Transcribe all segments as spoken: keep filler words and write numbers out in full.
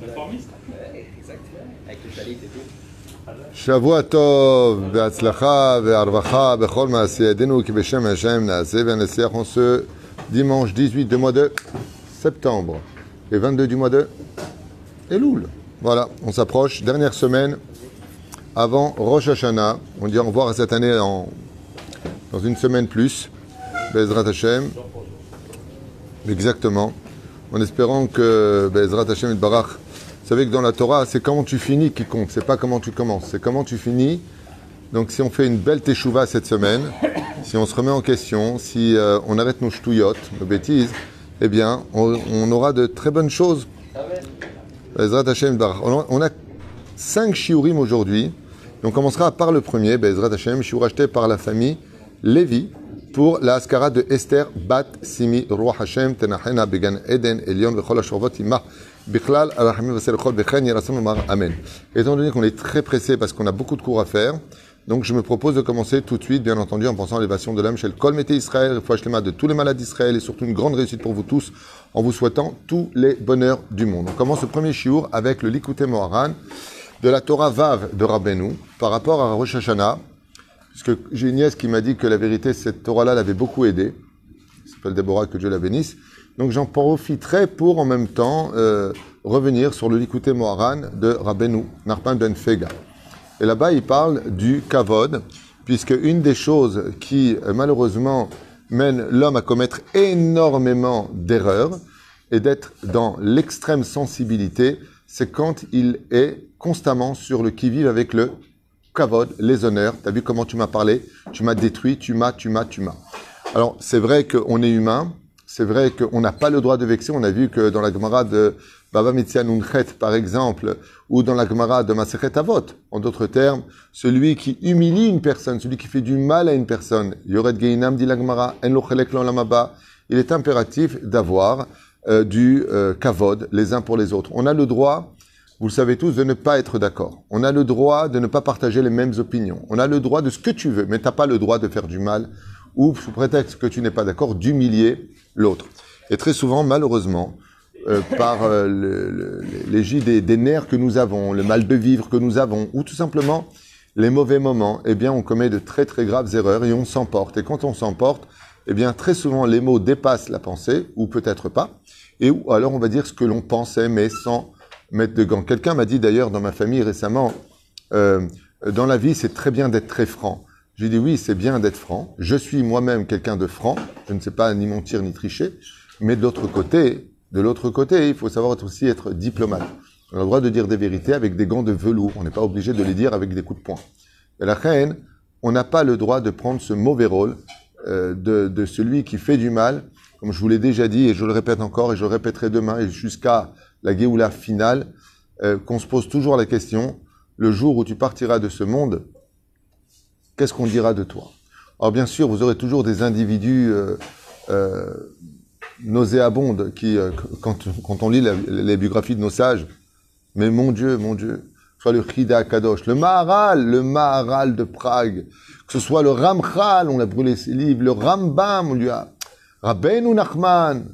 Réformiste. Oui, exact. Avec le chalet et tout. Shavua Tov, Be'atzlacha, Be'arvacha, Bechol Ma'aseh Yadenu, Ki Beshem Hashem Na'aseh V'Naseh. On se dimanche dix-huit du mois de septembre et vingt-deux du mois de Elul. Voilà, on s'approche. Dernière semaine avant Rosh Hashanah. On dit au revoir à cette année en, dans une semaine plus. Be'ezrat Hashem. Exactement. En espérant que Be'ezrat Hashem et Barach. Vous savez que dans la Torah, c'est comment tu finis qui compte. C'est pas comment tu commences. C'est comment tu finis. Donc si on fait une belle teshuva cette semaine, si on se remet en question, si euh, on arrête nos ch'touillottes, nos bêtises, eh bien, on, on aura de très bonnes choses. Be'ezrat Hashem et Barach. On a cinq shiurim aujourd'hui. On commencera par le premier, Be'ezrat Hashem, shiur acheté par la famille Lévi, pour la Haskara de Esther, Bat, Simi, Roi Hashem, Tenachena, Began, Eden, Elion, Bechol, Ashorvot, Imah, Bichlal, Arahim, Vassel, Chol, Bechen, Yerasson, Omar, Amen. Étant donné qu'on est très pressé parce qu'on a beaucoup de cours à faire, donc je me propose de commencer tout de suite, bien entendu, en pensant à l'élévation de l'âme chez le Kol Mété Israël, Refouach Lema de tous les malades d'Israël, et surtout une grande réussite pour vous tous, en vous souhaitant tous les bonheurs du monde. On commence le premier shiur avec le Likutei Moharan de la Torah Vav de Rabbeinu, par rapport à Rosh Hashanah, parce que j'ai une nièce qui m'a dit que la vérité, cette Torah-là l'avait beaucoup aidée. Elle s'appelle Déborah, que Dieu la bénisse. Donc j'en profiterai pour, en même temps, euh, revenir sur le Likutei Moharan de Rabbeinu, Narpan Ben Fega. Et là-bas, il parle du Kavod, puisque une des choses qui, malheureusement, mène l'homme à commettre énormément d'erreurs et d'être dans l'extrême sensibilité, c'est quand il est constamment sur le qui-vive avec le Kavod, les honneurs. T'as vu comment tu m'as parlé? Tu m'as détruit, tu m'as, tu m'as, tu m'as. Alors, c'est vrai qu'on est humain, c'est vrai qu'on n'a pas le droit de vexer. On a vu que dans la Gemara de Bava Metzia Nunchet, par exemple, ou dans la Gemara de Masechet Avot, en d'autres termes, celui qui humilie une personne, celui qui fait du mal à une personne, Yored Geinam dit la Gemara, En lo chelek lo lamaba, il est impératif d'avoir euh, du euh, Kavod, les uns pour les autres. On a le droit, vous le savez tous, de ne pas être d'accord. On a le droit de ne pas partager les mêmes opinions. On a le droit de ce que tu veux, mais tu n'as pas le droit de faire du mal ou, sous prétexte que tu n'es pas d'accord, d'humilier l'autre. Et très souvent, malheureusement, euh, par euh, le, le, l'égide des, des nerfs que nous avons, le mal de vivre que nous avons, ou tout simplement les mauvais moments, eh bien, on commet de très très graves erreurs et on s'emporte. Et quand on s'emporte, eh bien, très souvent, les mots dépassent la pensée, ou peut-être pas, et ou alors on va dire ce que l'on pensait, mais sans mettre de gants. Quelqu'un m'a dit d'ailleurs dans ma famille récemment, euh, dans la vie, c'est très bien d'être très franc. J'ai dit oui, c'est bien d'être franc. Je suis moi-même quelqu'un de franc. Je ne sais pas ni mentir ni tricher. Mais de l'autre côté, de l'autre côté, il faut savoir aussi être diplomate. On a le droit de dire des vérités avec des gants de velours. On n'est pas obligé de les dire avec des coups de poing. Et la reine, on n'a pas le droit de prendre ce mauvais rôle euh, de, de celui qui fait du mal. Comme je vous l'ai déjà dit, et je le répète encore, et je le répéterai demain, et jusqu'à la Géoula finale, euh, qu'on se pose toujours la question, le jour où tu partiras de ce monde, qu'est-ce qu'on dira de toi? Alors bien sûr, vous aurez toujours des individus euh, euh, nauséabondes qui, euh, quand, quand on lit la, les biographies de nos sages, mais mon Dieu, mon Dieu, que ce soit le Chida Kadosh, le Maharal, le Maharal de Prague, que ce soit le Ramchal, on a brûlé ses livres, le Rambam, on lui a... Rabbeinu Nachman,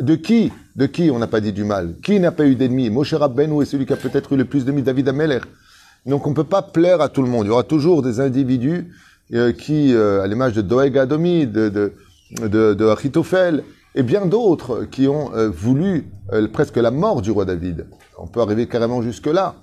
de qui De qui on n'a pas dit du mal? Qui n'a pas eu d'ennemis? Moshe Rabbeinu est celui qui a peut-être eu le plus d'ennemis, David Ameler. Donc on ne peut pas plaire à tout le monde. Il y aura toujours des individus euh, qui, euh, à l'image de Doeg Adomi, de, de, de, de Achitophel, et bien d'autres qui ont euh, voulu euh, presque la mort du roi David. On peut arriver carrément jusque-là.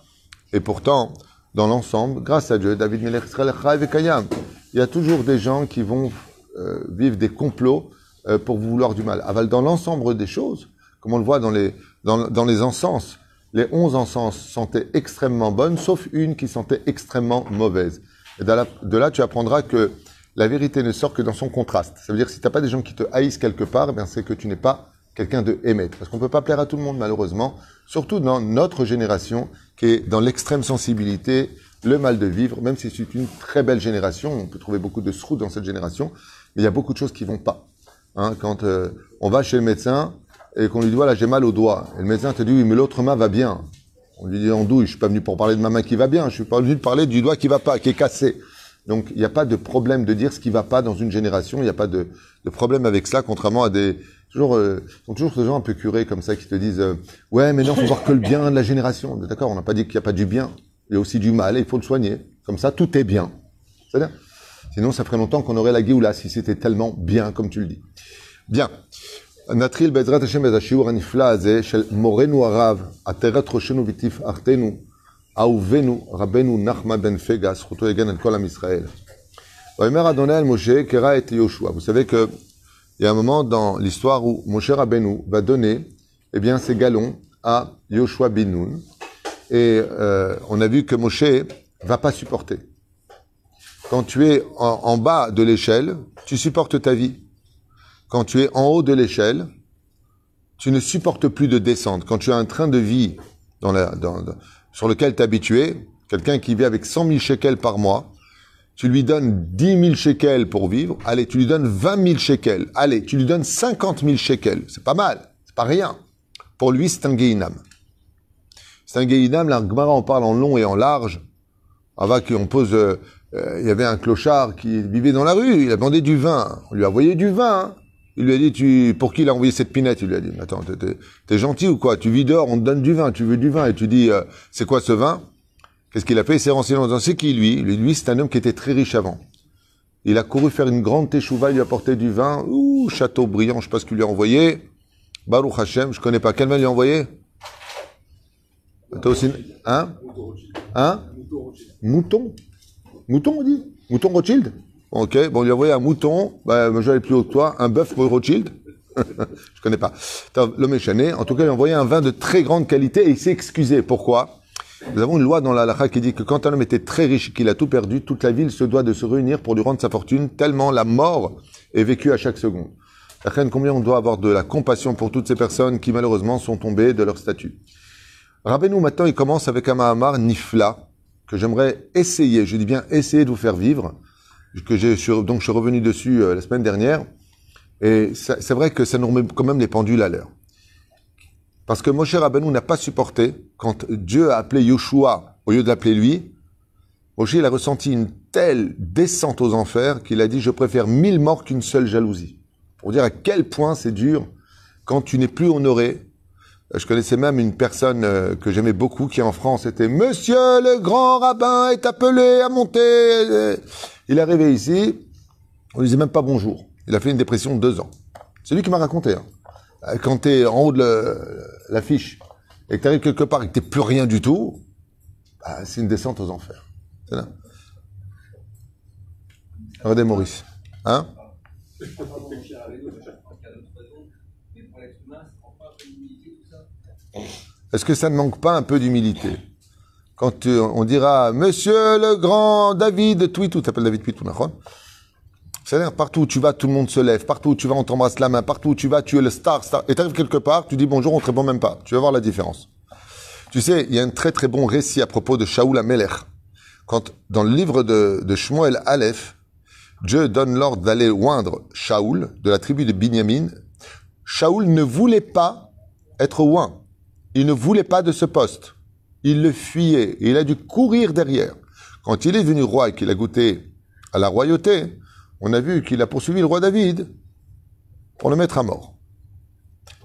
Et pourtant, dans l'ensemble, grâce à Dieu, David Melech Israël Chayav Kayam, il y a toujours des gens qui vont euh, vivre des complots euh, pour vouloir du mal. Aval, dans l'ensemble des choses, comme on le voit dans les, dans, dans les encens, les onze encens sentaient extrêmement bonnes, sauf une qui sentait extrêmement mauvaise. Et de là, de là, tu apprendras que la vérité ne sort que dans son contraste. Ça veut dire que si tu n'as pas des gens qui te haïssent quelque part, eh bien c'est que tu n'es pas quelqu'un de émettre. Parce qu'on ne peut pas plaire à tout le monde, malheureusement, surtout dans notre génération, qui est dans l'extrême sensibilité, le mal de vivre, même si c'est une très belle génération, on peut trouver beaucoup de sroutes dans cette génération, mais il y a beaucoup de choses qui ne vont pas. Hein, quand euh, on va chez le médecin, et qu'on lui dit, voilà, j'ai mal au doigt. Et le médecin te dit, oui, mais l'autre main va bien. On lui dit, en douille, je suis pas venu pour parler de ma main qui va bien, je suis pas venu de parler du doigt qui va pas, qui est cassé. Donc, il n'y a pas de problème de dire ce qui ne va pas dans une génération. Il n'y a pas de, de problème avec cela, contrairement à des... Toujours, euh, donc toujours ce genre un peu curé comme ça qui te disent euh, « Ouais, mais non, il faut voir que le bien de la génération. » D'accord, on n'a pas dit qu'il n'y a pas du bien. Il y a aussi du mal et il faut le soigner. Comme ça, tout est bien. C'est-à-dire, sinon, ça ferait longtemps qu'on aurait la Géoula si c'était tellement bien, comme tu le dis. Bien. נתחיל בעזרת השם את השיעור הנפלא הזה של מורנו הרב, עטרת ראשנו ותפארתנו, אהובנו, רבנו נחמן בן פגה, זכותו יגן על כל עם ישראל. ואומר אדוני אל משה, קרא את יהושע. Vous savez que il y a un moment dans l'histoire où Moshe Rabbeinu va donner eh bien, ses galons à Yehoshua bin Nun. Et euh, on a vu que Moshe va pas supporter. Quand tu es en, en bas de l'échelle, tu supportes ta vie. Quand tu es en haut de l'échelle, tu ne supportes plus de descendre. Quand tu as un train de vie dans la, dans, dans, sur lequel t'es habitué, quelqu'un qui vit avec cent mille shekels par mois, tu lui donnes dix mille shekels pour vivre, allez, tu lui donnes vingt mille shekels, allez, tu lui donnes cinquante mille shekels, c'est pas mal, c'est pas rien. Pour lui, c'est un guéinam. C'est un guéinam, la Gemara en parle en long et en large, avant qu'on pose... Euh, euh, il y avait un clochard qui vivait dans la rue, il a demandé du vin, on lui a envoyé du vin, hein. Il lui a dit, tu, pour qui il a envoyé cette pinette? Il lui a dit, attends, t'es, t'es, t'es gentil ou quoi? Tu vis dehors, on te donne du vin, tu veux du vin. Et tu dis, euh, c'est quoi ce vin? Qu'est-ce qu'il a fait? Il s'est renseigné en disant, c'est qui lui? Lui, c'est un homme qui était très riche avant. Il a couru faire une grande teshuva, il lui a apporté du vin. Ouh, Châteaubriand, je sais pas ce qu'il lui a envoyé. Baruch Hashem, je connais pas. Quel vin lui a envoyé? T'as aussi, hein? Hein? Mouton? Mouton, on dit? Mouton Rothschild? Ok, bon, il lui a envoyé un mouton, bah, je vais aller plus haut que toi, un bœuf pour Rothschild. Je connais pas. L'homme est chané. En tout cas, il a envoyé un vin de très grande qualité et il s'est excusé. Pourquoi? Nous avons une loi dans la halakha qui dit que quand un homme était très riche et qu'il a tout perdu, toute la ville se doit de se réunir pour lui rendre sa fortune, tellement la mort est vécue à chaque seconde. La reine, combien on doit avoir de la compassion pour toutes ces personnes qui, malheureusement, sont tombées de leur statut. Rabbeinu, maintenant, il commence avec un mahamar nifla, que j'aimerais essayer, je dis bien essayer de vous faire vivre, que j'ai, donc je suis revenu dessus euh, la semaine dernière, et ça, c'est vrai que ça nous remet quand même les pendules à l'heure. Parce que Moshe Rabbeinu n'a pas supporté, quand Dieu a appelé Yehoshua au lieu de l'appeler lui, Moshe il a ressenti une telle descente aux enfers qu'il a dit « Je préfère mille morts qu'une seule jalousie ». Pour dire à quel point c'est dur quand tu n'es plus honoré. Je connaissais même une personne euh, que j'aimais beaucoup qui en France était « Monsieur le grand rabbin est appelé à monter ». Il est arrivé ici, on lui disait même pas bonjour. Il a fait une dépression de deux ans. C'est lui qui m'a raconté. Hein. Quand t'es en haut de le, l'affiche et que t'arrives quelque part et que t'es plus rien du tout, bah, c'est une descente aux enfers. C'est là. Regardez Maurice. Hein? Est-ce que ça ne manque pas un peu d'humilité? Quand tu, on dira « Monsieur le grand David Twitou », tu t'appelles David Twitou, Nahon. C'est-à-dire, partout où tu vas, tout le monde se lève. Partout où tu vas, on t'embrasse la main. Partout où tu vas, tu es le star, star. Et tu arrives quelque part, tu dis « Bonjour », on te répond même pas. Tu vas voir la différence. Tu sais, il y a un très très bon récit à propos de Shaoul HaMelech. Quand, dans le livre de, de Shmuel Aleph, Dieu donne l'ordre d'aller oindre Shaoul, de la tribu de Binyamin. Shaoul ne voulait pas être oint. Il ne voulait pas de ce poste. Il le fuyait et il a dû courir derrière. Quand il est devenu roi et qu'il a goûté à la royauté, on a vu qu'il a poursuivi le roi David pour le mettre à mort.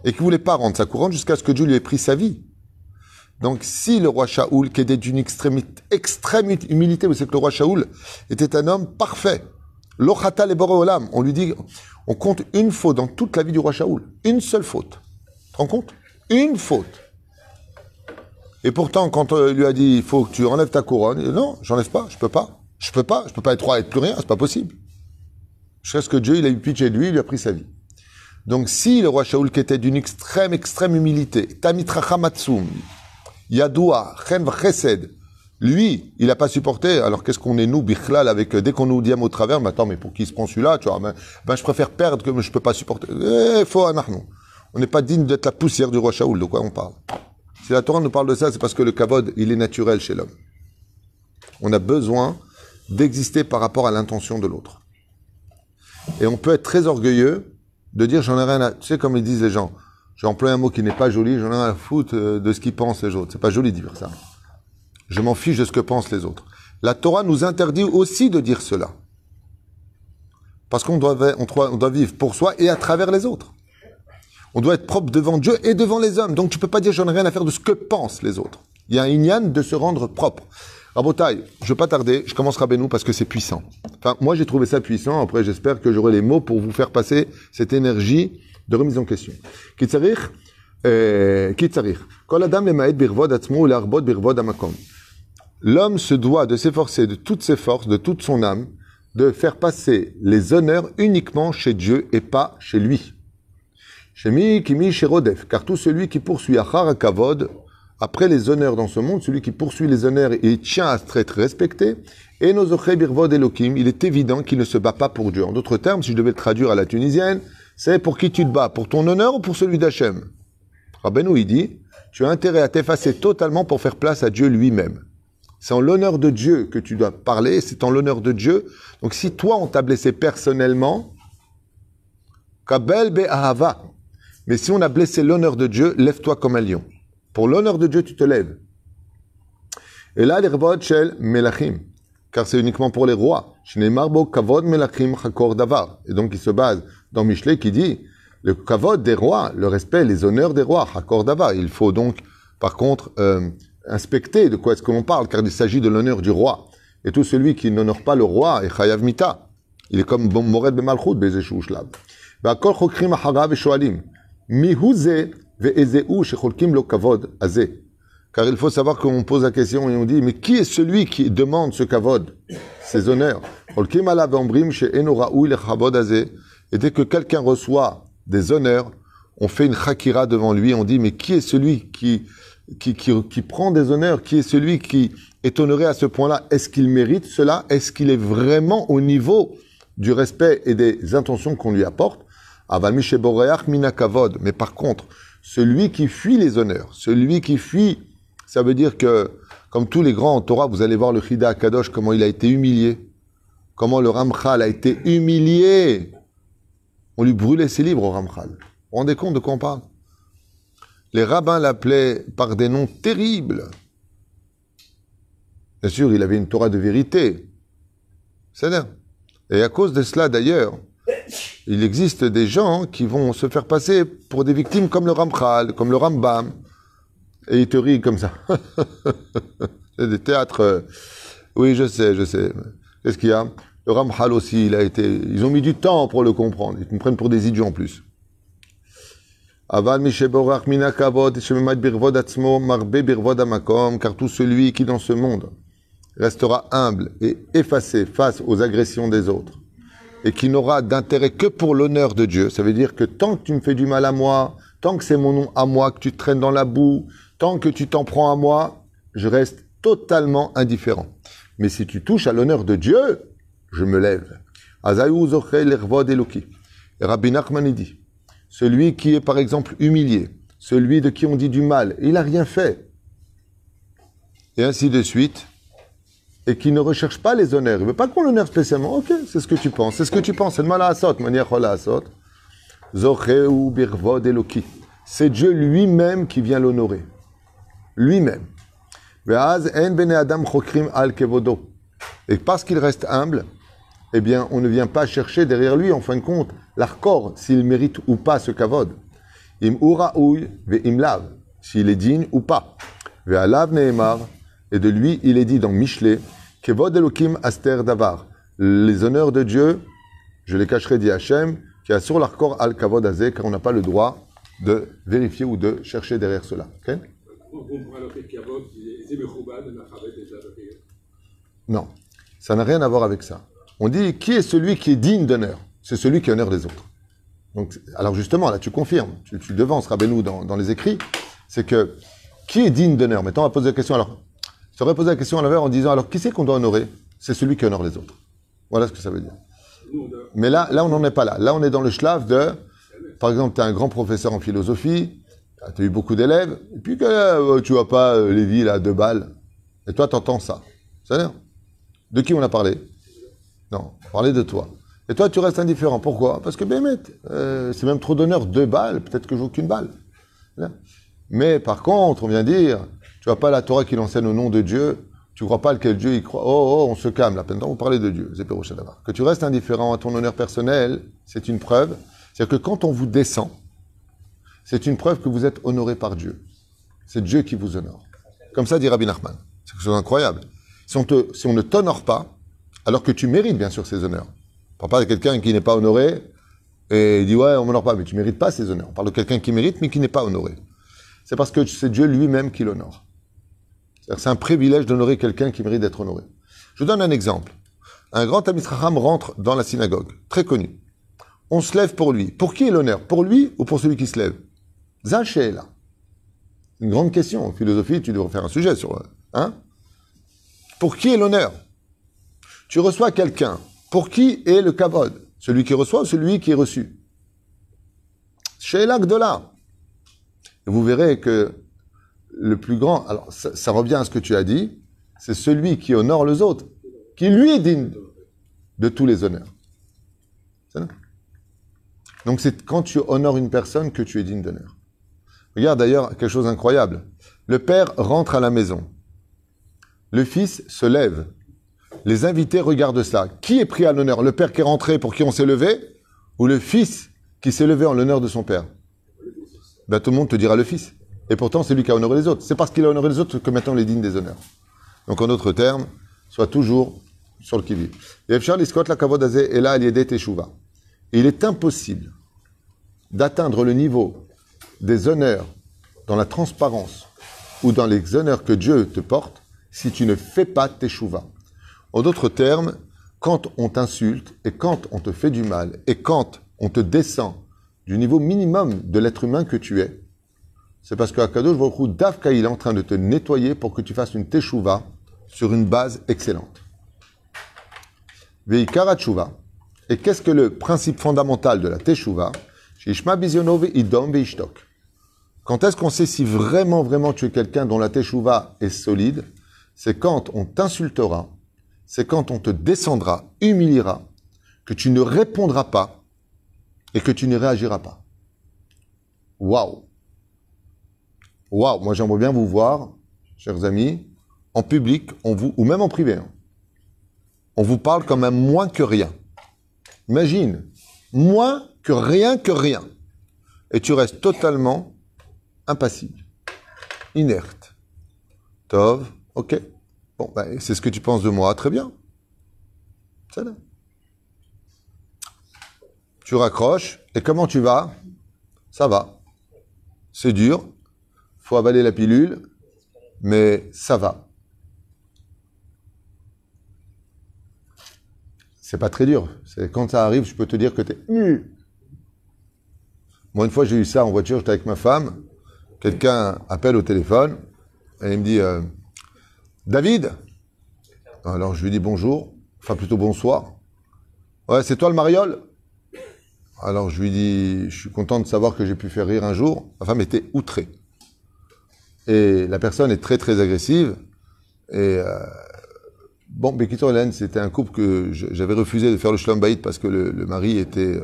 Et qu'il ne voulait pas rendre sa couronne jusqu'à ce que Dieu lui ait pris sa vie. Donc si le roi Shaoul, qui était d'une extrême, extrême humilité, vous savez que le roi Shaoul était un homme parfait. Lochata le Boré Olam, on lui dit, on compte une faute dans toute la vie du roi Shaoul. Une seule faute. Tu te rends compte? Une faute. Et pourtant, quand on lui a dit, il faut que tu enlèves ta couronne, il dit, non, j'enlève pas, je peux pas, je peux pas, je peux pas être roi et être plus rien, c'est pas possible. Jusqu'à ce que Dieu, il a eu pitié de lui, il lui a pris sa vie. Donc, si le roi Shaoul, qui était d'une extrême, extrême humilité, Tamit Rachamatsum, Yadoua, Chenv Chesed, lui, il a pas supporté, alors qu'est-ce qu'on est nous, Bichlal, avec, dès qu'on nous dit au travers, mais attends, mais pour qui se prend celui-là, tu vois, ben, ben, je préfère perdre que je peux pas supporter. Eh, faut anachnou. On n'est pas digne d'être la poussière du roi Shaoul, de quoi on parle. Si la Torah nous parle de ça, c'est parce que le kavod, il est naturel chez l'homme. On a besoin d'exister par rapport à l'intention de l'autre. Et on peut être très orgueilleux de dire, j'en ai rien à... Tu sais, comme ils disent les gens, j'ai employé un mot qui n'est pas joli, j'en ai rien à foutre de ce qu'ils pensent les autres. C'est pas joli de dire ça. Je m'en fiche de ce que pensent les autres. La Torah nous interdit aussi de dire cela. Parce qu'on doit, on doit vivre pour soi et à travers les autres. On doit être propre devant Dieu et devant les hommes. Donc tu ne peux pas dire « j'en ai rien à faire de ce que pensent les autres ». Il y a un inyan de se rendre propre. Rabotaï, je ne veux pas tarder, je commence Rabbeinu parce que c'est puissant. Enfin, moi j'ai trouvé ça puissant, après j'espère que j'aurai les mots pour vous faire passer cette énergie de remise en question. Kitzarich, Kitzarich. Kol adam lemaed birvod atzmo ularvod birvod amakom. L'homme se doit de s'efforcer de toutes ses forces, de toute son âme, de faire passer les honneurs uniquement chez Dieu et pas chez lui. Shemi kimi sherodef, car tout celui qui poursuit achar kavod, après les honneurs dans ce monde, celui qui poursuit les honneurs et tient à être respecté, et nozoche birvod elokim, il est évident qu'il ne se bat pas pour Dieu. En d'autres termes, si je devais le traduire à la tunisienne, c'est pour qui tu te bats, pour ton honneur ou pour celui d'Hachem? Rabbeinu, il dit, tu as intérêt à t'effacer totalement pour faire place à Dieu lui-même. C'est en l'honneur de Dieu que tu dois parler, c'est en l'honneur de Dieu. Donc si toi, on t'a blessé personnellement, kabel be'ahava. Mais si on a blessé l'honneur de Dieu, lève-toi comme un lion. Pour l'honneur de Dieu, tu te lèves. Et là, l'irvod shel melachim, car c'est uniquement pour les rois. Shneimar bo kavod melachim hakor davar. Et donc il se base dans Michelet qui dit le kavod des rois, le respect, les honneurs des rois, hakor davar. Il faut donc, par contre, euh, inspecter de quoi est-ce que l'on parle, car il s'agit de l'honneur du roi. Et tout celui qui n'honore pas le roi est chayav mita. Il est comme mored bemalchut bezeshu shlav. Ve'akol chokrim acharav ve'shoalim mihu ze ve'ezeu shecholkim lo kavod azeh. Car il faut savoir qu'on pose la question et on dit mais qui est celui qui demande ce kavod, ces honneurs? Cholkim alav ve'ombrim she'eno ra'ui lechavod azeh. Et dès que quelqu'un reçoit des honneurs, on fait une chakira devant lui. On dit mais qui est celui qui Qui, qui, qui prend des honneurs, qui est celui qui est honoré à ce point-là? Est-ce qu'il mérite cela? Est-ce qu'il est vraiment au niveau du respect et des intentions qu'on lui apporte? Mais par contre, celui qui fuit les honneurs, celui qui fuit, ça veut dire que, comme tous les grands en Torah, vous allez voir le Chida Akadosh, comment il a été humilié, comment le Ramchal a été humilié. On lui brûlait ses livres au Ramchal. Vous vous rendez compte de quoi on parle? Les rabbins l'appelaient par des noms terribles. Bien sûr, il avait une Torah de vérité. C'est là. Et à cause de cela, d'ailleurs, il existe des gens qui vont se faire passer pour des victimes comme le Ramchal, comme le Rambam. Et ils te rient comme ça. C'est des théâtres... Oui, je sais, je sais. Qu'est-ce qu'il y a? Le Ramchal aussi, il a été... Ils ont mis du temps pour le comprendre. Ils me prennent pour des idiots en plus. Aval misheborach mina kavod shememad birvod atzmo marbe birvod amakom, car tout celui qui dans ce monde restera humble et effacé face aux agressions des autres et qui n'aura d'intérêt que pour l'honneur de Dieu, ça veut dire que tant que tu me fais du mal à moi, tant que c'est mon nom à moi que tu te traînes dans la boue, tant que tu t'en prends à moi, je reste totalement indifférent. Mais si tu touches à l'honneur de Dieu, je me lève. Azayu zochei l'irvod eloki. Rabbi Nachman dit, celui qui est, par exemple, humilié, celui de qui on dit du mal, il n'a rien fait, et ainsi de suite, et qui ne recherche pas les honneurs, il ne veut pas qu'on l'honneur spécialement. Ok, c'est ce que tu penses, c'est ce que tu penses, c'est le mal à asot, maniach ola asot, zocheu birvod eloki. C'est Dieu lui-même qui vient l'honorer, lui-même. Ve'az en bene adam chokrim al kevodo. Et parce qu'il reste humble, eh bien, on ne vient pas chercher derrière lui, en fin de compte, l'arcor, s'il mérite ou pas ce kavod. Im uraouy ve im lav, s'il est digne ou pas. Ve alav neemar, et de lui, il est dit dans Michelet, kevod elokim aster davar. Les honneurs de Dieu, je les cacherai, dit Hachem, qui assure l'arcor al kavod azeh, car on n'a pas le droit de vérifier ou de chercher derrière cela. Okay? Non, ça n'a rien à voir avec ça. On dit, qui est celui qui est digne d'honneur? C'est celui qui honore les autres. Donc, alors justement, là, tu confirmes, tu, tu devances Rabbeinu dans, dans les écrits, c'est que, qui est digne d'honneur? Maintenant, on va poser la question, alors, ça aurait posé la question à l'envers en disant, alors, qui c'est qu'on doit honorer? C'est celui qui honore les autres. Voilà ce que ça veut dire. Mais là, là on n'en est pas là. Là, on est dans le shlav de, par exemple, tu as un grand professeur en philosophie, tu as eu beaucoup d'élèves, et puis que euh, tu vois pas euh, Lévi, là, deux balles, et toi, tu entends ça. C'est-à-dire, de qui on a parlé? Non, parlez de toi. Et toi, tu restes indifférent. Pourquoi? Parce que, bémet, euh, c'est même trop d'honneur, deux balles, peut-être que je joue qu'une balle. Là. Mais par contre, on vient dire, tu vois pas la Torah qui l'enseigne au nom de Dieu, Tu ne crois pas lequel Dieu y croit. Oh, oh, on se calme là. Maintenant, vous parlez de Dieu. Que tu restes indifférent à ton honneur personnel, c'est une preuve. C'est-à-dire que quand on vous descend, c'est une preuve que vous êtes honoré par Dieu. C'est Dieu qui vous honore. Comme ça dit Rabbi Nachman. C'est quelque chose d'incroyable. Si on, te, si on ne t'honore pas, alors que tu mérites bien sûr ces honneurs. On ne parle pas de quelqu'un qui n'est pas honoré et il dit « ouais, on ne m'honore pas », mais tu ne mérites pas ces honneurs. On parle de quelqu'un qui mérite mais qui n'est pas honoré. C'est parce que c'est Dieu lui-même qui l'honore. C'est un privilège d'honorer quelqu'un qui mérite d'être honoré. Je vous donne un exemple. Un grand Talmid Chacham rentre dans la synagogue, très connu. On se lève pour lui. Pour qui est l'honneur? Pour lui ou pour celui qui se lève? Zachela. Une grande question. En philosophie, tu devrais faire un sujet sur... Hein? Pour qui est l'honneur? Tu reçois quelqu'un. Pour qui est le kavod? Celui qui reçoit ou celui qui est reçu? Sheila Gdola. Vous verrez que le plus grand... Alors, ça, ça revient à ce que tu as dit. C'est celui qui honore les autres, qui lui est digne de tous les honneurs. C'est ça? Donc, c'est quand tu honores une personne que tu es digne d'honneur. Regarde d'ailleurs quelque chose d'incroyable. Le père rentre à la maison. Le fils se lève. Les invités regardent cela. Qui est pris à l'honneur? Le père qui est rentré pour qui on s'est levé? Ou le fils qui s'est levé en l'honneur de son père? Ben, tout le monde te dira le fils. Et pourtant, c'est lui qui a honoré les autres. C'est parce qu'il a honoré les autres que maintenant on est digne des honneurs. Donc, en d'autres termes, sois toujours sur le qui-vive. Il est impossible d'atteindre le niveau des honneurs dans la transparence ou dans les honneurs que Dieu te porte si tu ne fais pas teshuva. En d'autres termes, quand on t'insulte et quand on te fait du mal et quand on te descend du niveau minimum de l'être humain que tu es, c'est parce que Akadosh Baruch Hu Davka il est en train de te nettoyer pour que tu fasses une teshuva sur une base excellente. Veikara teshuva. Et qu'est-ce que le principe fondamental de la teshuva? Quand est-ce qu'on sait si vraiment, vraiment tu es quelqu'un dont la teshuva est solide? C'est quand on t'insultera, c'est quand on te descendra, humiliera, que tu ne répondras pas et que tu ne réagiras pas. Waouh! Waouh! Moi, j'aimerais bien vous voir, chers amis, en public, on vous, ou même en privé. Hein. On vous parle comme un moins que rien. Imagine, moins que rien que rien. Et tu restes totalement impassible, inerte. Tov, ok. Bon, ben, c'est ce que tu penses de moi, très bien. C'est là. Tu raccroches, et comment tu vas? Ça va. C'est dur, faut avaler la pilule, mais ça va. C'est pas très dur. C'est quand ça arrive, je peux te dire que t'es nu. Moi, une fois, j'ai eu ça en voiture, j'étais avec ma femme. Quelqu'un appelle au téléphone et il me dit euh, David? Alors, je lui dis bonjour, enfin plutôt bonsoir. Ouais, c'est toi le mariole? Alors, je lui dis je suis content de savoir que j'ai pu faire rire un jour. Ma femme était outrée. Et la personne est très, très agressive. Et. Euh, Bon, Bekito et Hélène, c'était un couple que j'avais refusé de faire le shalom bayit parce que le, le mari était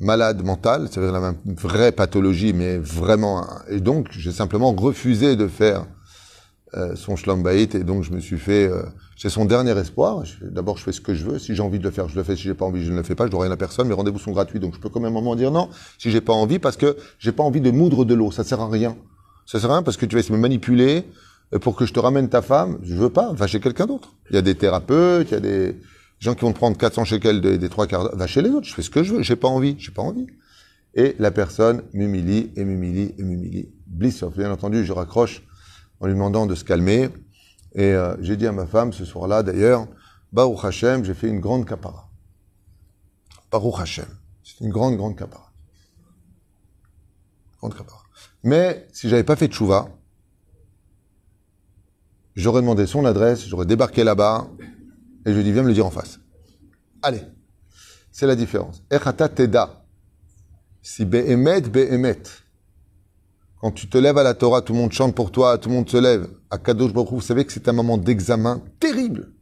malade mental, c'est-à-dire la même vraie pathologie, mais vraiment. Et donc, j'ai simplement refusé de faire euh, son shalom bayit et donc je me suis fait. Euh, c'est son dernier espoir. D'abord, je fais ce que je veux. Si j'ai envie de le faire, je le fais. Si j'ai pas envie, je ne le fais pas. Je dois rien à personne. Mes rendez-vous sont gratuits, donc je peux quand même un moment dire non si j'ai pas envie parce que j'ai pas envie de moudre de l'eau. Ça sert à rien. Ça sert à rien parce que tu vas essayer de me manipuler. Pour que je te ramène ta femme, je veux pas, va chez quelqu'un d'autre. Il y a des thérapeutes, il y a des gens qui vont te prendre quatre cents shekels des, des trois quarts d'heure, va chez les autres, je fais ce que je veux, j'ai pas envie, j'ai pas envie. Et la personne m'humilie, et m'humilie, et m'humilie. Blissoff, bien entendu, je raccroche en lui demandant de se calmer. Et euh, j'ai dit à ma femme, ce soir-là d'ailleurs, Baruch Hashem, j'ai fait une grande kapara. Baruch Hashem, c'est une grande, grande kapara. Grande kapara. Mais si j'avais pas fait tchouva, j'aurais demandé son adresse, j'aurais débarqué là-bas, et je lui ai dit, viens me le dire en face. Allez, c'est la différence. Echata teda. Si behemet, behemet. Quand tu te lèves à la Torah, tout le monde chante pour toi, tout le monde se lève. À Kadosh Baruch Hu, vous savez que c'est un moment d'examen terrible.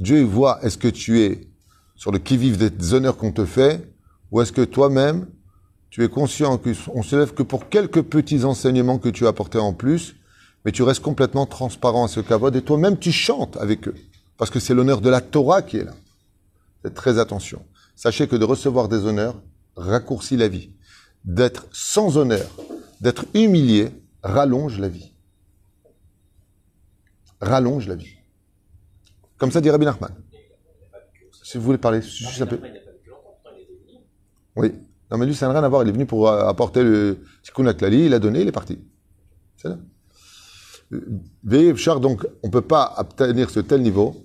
Dieu voit, est-ce que tu es sur le qui-vive des honneurs qu'on te fait, ou est-ce que toi-même, tu es conscient qu'on se lève que pour quelques petits enseignements que tu as apportés en plus, mais tu restes complètement transparent à ce kavod et toi-même tu chantes avec eux. Parce que c'est l'honneur de la Torah qui est là. Faites très attention. Sachez que de recevoir des honneurs raccourcit la vie. D'être sans honneur, d'être humilié, rallonge la vie. Rallonge la vie. Comme ça dit Rabbi Nachman. Si vous voulez parler, juste un peu. Oui. Non, mais lui, ça n'a rien à voir. Il est venu pour apporter le Tikkun HaKlali, il a donné, il est parti. C'est là. Donc, on ne peut pas obtenir ce tel niveau.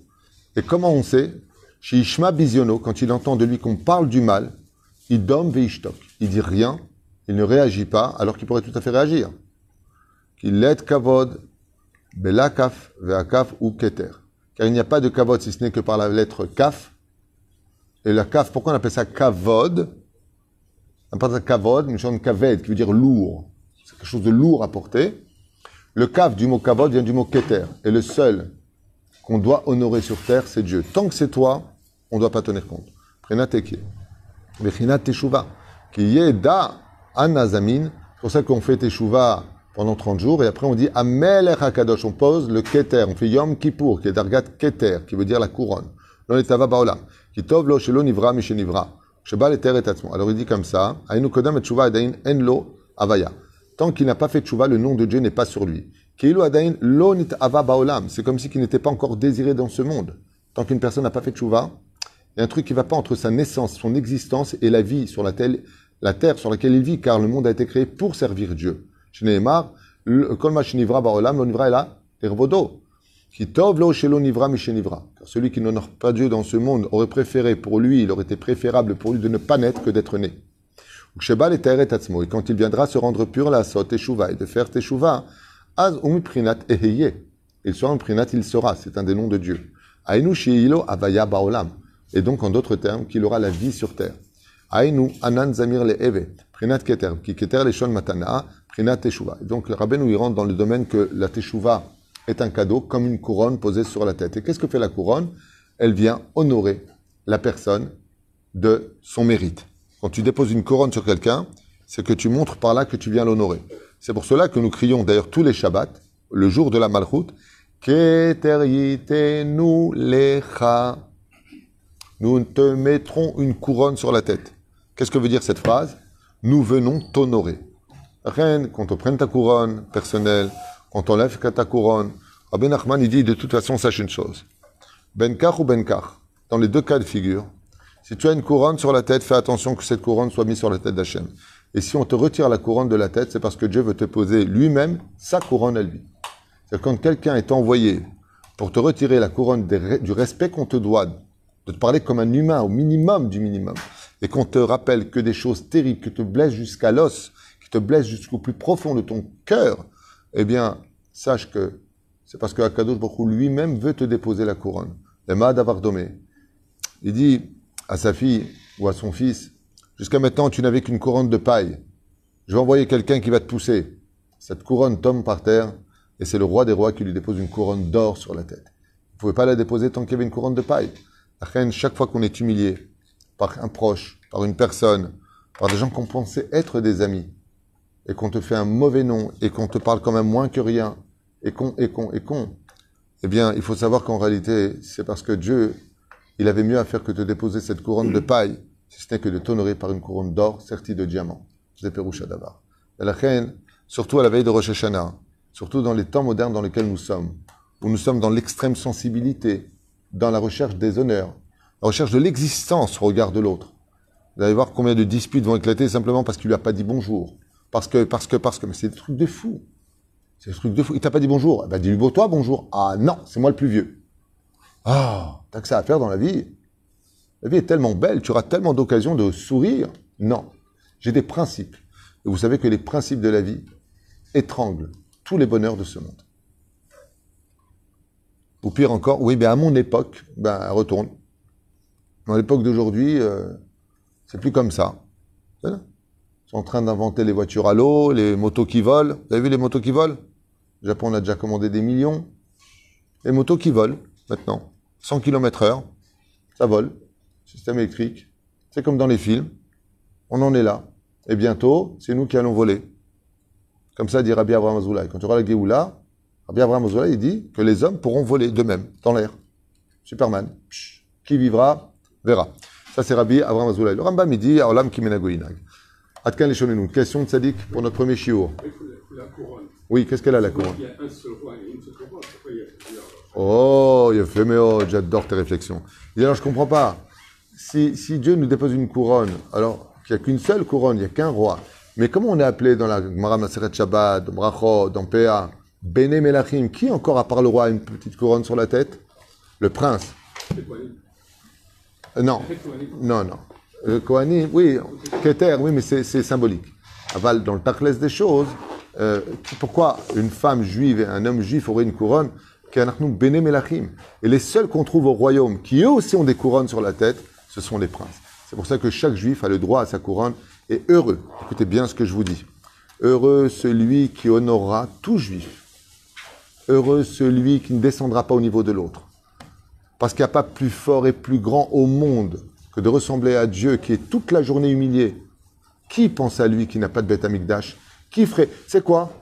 Et comment on sait? Chez Ishma Biziono, quand il entend de lui qu'on parle du mal, il dom veishtok. Il dit rien, il ne réagit pas, alors qu'il pourrait tout à fait réagir. Qu'il l'aide kavod, bela kaf, vea kaf ou keter. Car il n'y a pas de kavod si ce n'est que par la lettre kaf. Et la kaf, pourquoi on appelle ça kavod? On parle de kavod, une chose de kaved, qui veut dire lourd. C'est quelque chose de lourd à porter. Le kaf du mot kavod vient du mot keter. Et le seul qu'on doit honorer sur terre, c'est Dieu. Tant que c'est toi, on ne doit pas tenir compte. Prenat eki. Bechinat teshuva. Qui est da anazamin. C'est pour ça qu'on fait teshuva pendant trente jours. Et après, on dit amelech hakadosh. On pose le keter. On fait yom kippour, qui est dargat keter, qui veut dire la couronne. L'on est tava baolam. Qui tov lo shelo nivra mishenivra. Shebal eter et atzmo. Alors il dit comme ça. Ainu kodam et teshuva adain en lo avaya. Tant qu'il n'a pas fait teshuva, le nom de Dieu n'est pas sur lui. C'est comme si qu'il n'était pas encore désiré dans ce monde. Tant qu'une personne n'a pas fait teshuva, il y a un truc qui ne va pas entre sa naissance, son existence et la vie sur laquelle, la terre sur laquelle il vit, car le monde a été créé pour servir Dieu. Car celui qui n'honore pas Dieu dans ce monde aurait préféré pour lui, il aurait été préférable pour lui de ne pas naître que d'être né. Et quand il viendra se rendre pur la sot teshuva et de faire teshuva, Az umiprinat eheye. Il sera umiprinat, il sera. C'est un des noms de Dieu. Ainu sheilo avaya baolam. Et donc, en d'autres termes, qu'il aura la vie sur terre. Ainu anan zamir le'eve. Prinat keter. Ki keter leshon matana. Prinat teshuva. Et donc, le Rabbeinu, il rentre dans le domaine que la teshuva est un cadeau, comme une couronne posée sur la tête. Et qu'est-ce que fait la couronne? Elle vient honorer la personne de son mérite. Quand tu déposes une couronne sur quelqu'un, c'est que tu montres par là que tu viens l'honorer. C'est pour cela que nous crions d'ailleurs tous les Shabbats, le jour de la Malchut, Keter yitenu lecha. Nous te mettrons une couronne sur la tête. Qu'est-ce que veut dire cette phrase? Nous venons t'honorer. Rien, quand on prenne ta couronne personnelle, quand on lève ta couronne, Rabbi Nachman il dit de toute façon, sache une chose. Benkach ou benkach, dans les deux cas de figure, si tu as une couronne sur la tête, fais attention que cette couronne soit mise sur la tête d'Hachem. Et si on te retire la couronne de la tête, c'est parce que Dieu veut te poser lui-même sa couronne à lui. C'est-à-dire quand quelqu'un est envoyé pour te retirer la couronne des, du respect qu'on te doit, de te parler comme un humain, au minimum du minimum, et qu'on te rappelle que des choses terribles, qui te blessent jusqu'à l'os, qui te blessent jusqu'au plus profond de ton cœur, eh bien, sache que c'est parce que Akadosh Baruch Hu lui-même veut te déposer la couronne. Le Mahad Avardomé, il dit à sa fille ou à son fils, jusqu'à maintenant, tu n'avais qu'une couronne de paille. Je vais envoyer quelqu'un qui va te pousser. Cette couronne tombe par terre et c'est le roi des rois qui lui dépose une couronne d'or sur la tête. Vous ne pouvez pas la déposer tant qu'il y avait une couronne de paille. Chaque fois qu'on est humilié par un proche, par une personne, par des gens qu'on pensait être des amis, et qu'on te fait un mauvais nom, et qu'on te parle quand même moins que rien, et qu'on, et qu'on, et qu'on, eh bien, il faut savoir qu'en réalité, c'est parce que Dieu, il avait mieux à faire que de déposer cette couronne de paille. Si ce n'est que de t'honorer par une couronne d'or sertie de diamants. C'est Péroucha d'Avar. La reine, surtout à la veille de Rosh Hashanah, surtout dans les temps modernes dans lesquels nous sommes, où nous sommes dans l'extrême sensibilité, dans la recherche des honneurs, la recherche de l'existence au regard de l'autre. Vous allez voir combien de disputes vont éclater simplement parce qu'il lui a pas dit bonjour. Parce que, parce que, parce que, mais c'est des trucs de fou. C'est des trucs de fou. Il t'a pas dit bonjour. Eh ben, dis-lui, beau toi, bonjour. Ah non, c'est moi le plus vieux. Ah, t'as que ça à faire dans la vie. La vie est tellement belle, tu auras tellement d'occasions de sourire. Non, j'ai des principes. Et vous savez que les principes de la vie étranglent tous les bonheurs de ce monde. Ou pire encore, oui, ben à mon époque, ben retourne. Dans l'époque d'aujourd'hui, euh, c'est plus comme ça. Ils sont en train d'inventer les voitures à l'eau, les motos qui volent. Vous avez vu les motos qui volent? Au Japon, on a déjà commandé des millions. Les motos qui volent, maintenant. cent kilomètres heure, ça vole. Système électrique, c'est comme dans les films, on en est là. Et bientôt, c'est nous qui allons voler. Comme ça dit Rabbi Avraham Azoulay, quand tu auras la Géoula, Rabbi Avraham Ozola, il dit que les hommes pourront voler d'eux-mêmes, dans l'air. Superman. Psh, qui vivra, verra. Ça, c'est Rabbi Avraham Ozola. Le Rambam, il dit Aolam Kimenago Inag. Atkan les Shonenu. Question de Sadik pour notre premier shiur. Oui, qu'est-ce qu'elle a la couronne? Il y a un seul roi et une seule couronne. Pourquoi il y a plusieurs? Oh, il y a fait, mais oh, j'adore tes réflexions. Il dit alors, je ne comprends pas. Si, si Dieu nous dépose une couronne, alors qu'il n'y a qu'une seule couronne, il n'y a qu'un roi. Mais comment on est appelé dans la Gemara Maseret Shabbat, dans Brachot, dans Péa, Bene Melachim, qui encore à part le roi a une petite couronne sur la tête? Le prince. Euh, non. Non, non. Le Kohanim, oui, Keter, oui, mais c'est, c'est symbolique. Aval, dans le Tachlès des choses, euh, pourquoi une femme juive et un homme juif auraient une couronne? Et les seuls qu'on trouve au royaume, qui eux aussi ont des couronnes sur la tête, ce sont les princes. C'est pour ça que chaque juif a le droit à sa couronne et heureux. Écoutez bien ce que je vous dis. Heureux celui qui honorera tout juif. Heureux celui qui ne descendra pas au niveau de l'autre. Parce qu'il n'y a pas plus fort et plus grand au monde que de ressembler à Dieu qui est toute la journée humilié. Qui pense à lui qui n'a pas de Beth Amikdash? Qui ferait... C'est quoi?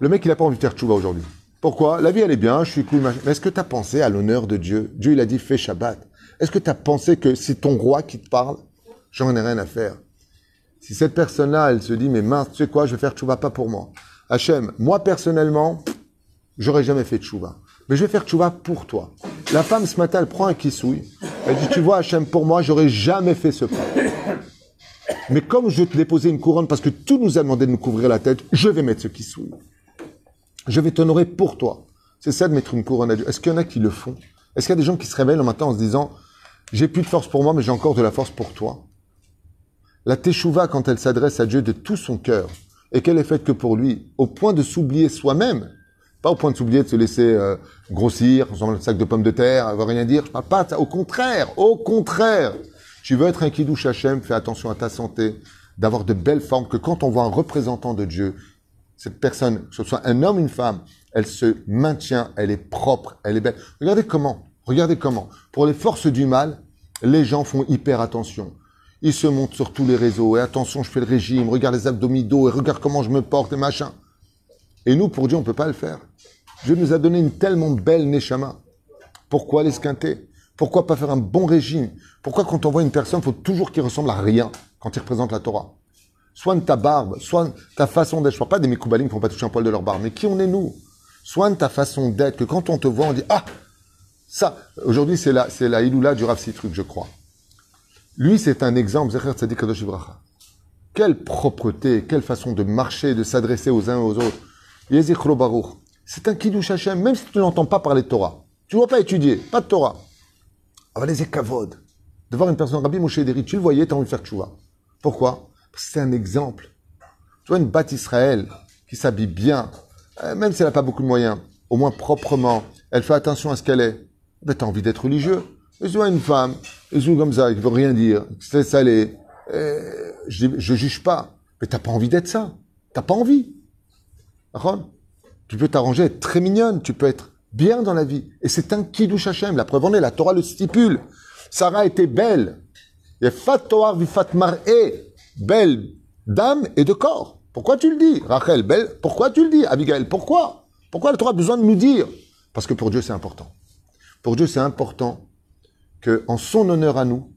Le mec, il n'a pas envie de faire tchouva aujourd'hui. Pourquoi? La vie, elle est bien, je suis cool, machin. Mais est-ce que tu as pensé à l'honneur de Dieu? Dieu, il a dit, fais Shabbat. Est-ce que tu as pensé que c'est ton roi qui te parle? J'en ai rien à faire. Si cette personne-là, elle se dit, mais mince, tu sais quoi, je vais faire tchouva pas pour moi. Hachem, moi, personnellement, j'aurais jamais fait tchouva. Mais je vais faire tchouva pour toi. La femme, ce matin, elle prend un kissouille. Elle dit, tu vois, Hachem, pour moi, j'aurais jamais fait ce pas. Mais comme je vais te déposer une couronne parce que tout nous a demandé de nous couvrir la tête, je vais mettre ce kissouille. Je vais t'honorer pour toi. C'est ça de mettre une couronne à Dieu. Est-ce qu'il y en a qui le font? Est-ce qu'il y a des gens qui se réveillent le matin en se disant « J'ai plus de force pour moi, mais j'ai encore de la force pour toi ». La teshuva, quand elle s'adresse à Dieu de tout son cœur, et qu'elle est faite que pour lui, au point de s'oublier soi-même, pas au point de s'oublier de se laisser euh, grossir, ressembler à un sac de pommes de terre, avoir rien à dire, je parle pas de ça. Au contraire, au contraire. Tu veux être un kidouche Hachem, fais attention à ta santé, d'avoir de belles formes, que quand on voit un représentant de Dieu, cette personne, que ce soit un homme ou une femme, elle se maintient, elle est propre, elle est belle. Regardez comment, regardez comment. Pour les forces du mal, les gens font hyper attention. Ils se montent sur tous les réseaux, et attention, je fais le régime, regarde les abdominaux, et regarde comment je me porte, et machin. Et nous, pour Dieu, on ne peut pas le faire. Dieu nous a donné une tellement belle neshama. Pourquoi l'esquinter? Pourquoi pas faire un bon régime? Pourquoi quand on voit une personne, il faut toujours qu'il ressemble à rien quand il représente la Torah? Soigne ta barbe, soigne ta façon d'être. Je ne parle pas des Mekoubalim qui ne font pas toucher un poil de leur barbe, mais qui on est nous? Soigne ta façon d'être, que quand on te voit, on dit « Ah, ça !» Aujourd'hui, c'est la, c'est la Iloula du Rav Sittruk, je crois. Lui, c'est un exemple, Zecher Tzadik Kadosh Livracha. Quelle propreté, quelle façon de marcher, de s'adresser aux uns et aux autres. Yezir Chlo Baruch. C'est un Kiddush Hashem, même si tu n'entends pas parler de Torah. Tu ne dois pas étudier, pas de Torah. Aval les Ekavod. De voir une personne, Rabbi Moshe Ederi, tu le voyais, tu as envie de faire tchouva. Pourquoi? C'est un exemple. Tu vois une Bat Israël qui s'habille bien, même si elle n'a pas beaucoup de moyens, au moins proprement, elle fait attention à ce qu'elle est. Ben, t'as envie d'être religieux. Et tu vois une femme, elle joue comme ça, qui ne veut rien dire, qui se laisse aller. Et je ne juge pas. Mais t'as pas envie d'être ça. T'as pas envie. D'accord? Tu peux t'arranger, être très mignonne, tu peux être bien dans la vie. Et c'est un Kiddush Hashem. La preuve en est, la Torah le stipule. Sarah était belle. Et fat Torah vi fat mar'e. Belle d'âme et de corps. Pourquoi tu le dis? Rachel, belle, pourquoi tu le dis? Abigail, pourquoi? Pourquoi la Torah a besoin de nous dire? Parce que pour Dieu, c'est important. Pour Dieu, c'est important qu'en son honneur à nous,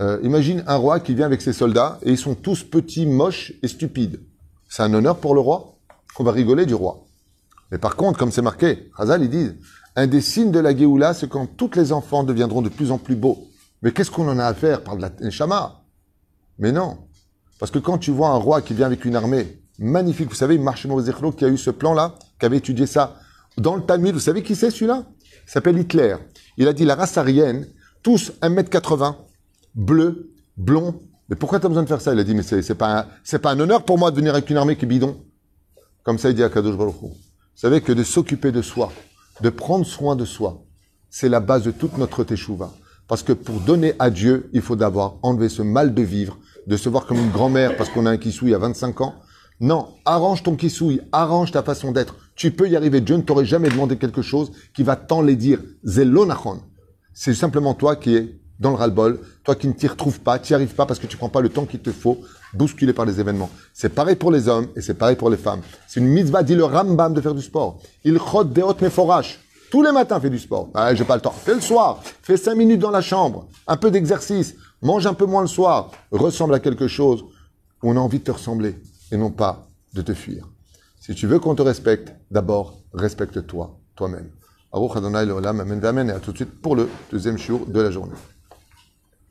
euh, imagine un roi qui vient avec ses soldats et ils sont tous petits, moches et stupides. C'est un honneur pour le roi. On va rigoler du roi. Mais par contre, comme c'est marqué, Hazal, ils disent, un des signes de la Géoula, c'est quand tous les enfants deviendront de plus en plus beaux. Mais qu'est-ce qu'on en a à faire par de la Neshama? Mais non, parce que quand tu vois un roi qui vient avec une armée magnifique, vous savez, Marshmo Zechlo qui a eu ce plan-là, qui avait étudié ça dans le Talmud, vous savez qui c'est celui-là? Il s'appelle Hitler. Il a dit la race aryenne, tous un mètre quatre-vingts, bleu, blond. Mais pourquoi tu as besoin de faire ça? Il a dit, mais c'est, c'est, pas un, c'est pas un honneur pour moi de venir avec une armée qui est bidon. Comme ça, il dit à Kadosh Baruch Hu. Vous savez que de s'occuper de soi, de prendre soin de soi, c'est la base de toute notre teshuva. Parce que pour donner à Dieu, il faut d'abord enlever ce mal de vivre, de se voir comme une grand-mère parce qu'on a un kissouille à vingt-cinq ans. Non, arrange ton kissouille, arrange ta façon d'être. Tu peux y arriver. Dieu ne t'aurait jamais demandé quelque chose qui va t'en les dire. Zé l'onachon. C'est simplement toi qui es dans le ras-le-bol. Toi qui ne t'y retrouves pas, t'y arrives pas parce que tu prends pas le temps qu'il te faut, bousculé par les événements. C'est pareil pour les hommes et c'est pareil pour les femmes. C'est une mitzvah, dit le Rambam, de faire du sport. Il chod deot meforash. Tous les matins, fais du sport. Ah, j'ai pas le temps. Fais le soir. Fais cinq minutes dans la chambre. Un peu d'exercice. Mange un peu moins le soir. Ressemble à quelque chose où on a envie de te ressembler et non pas de te fuir. Si tu veux qu'on te respecte, d'abord, respecte-toi, toi-même. Aruch Adonai Leolam, Amen, Amen. Et à tout de suite pour le deuxième shiur de la journée.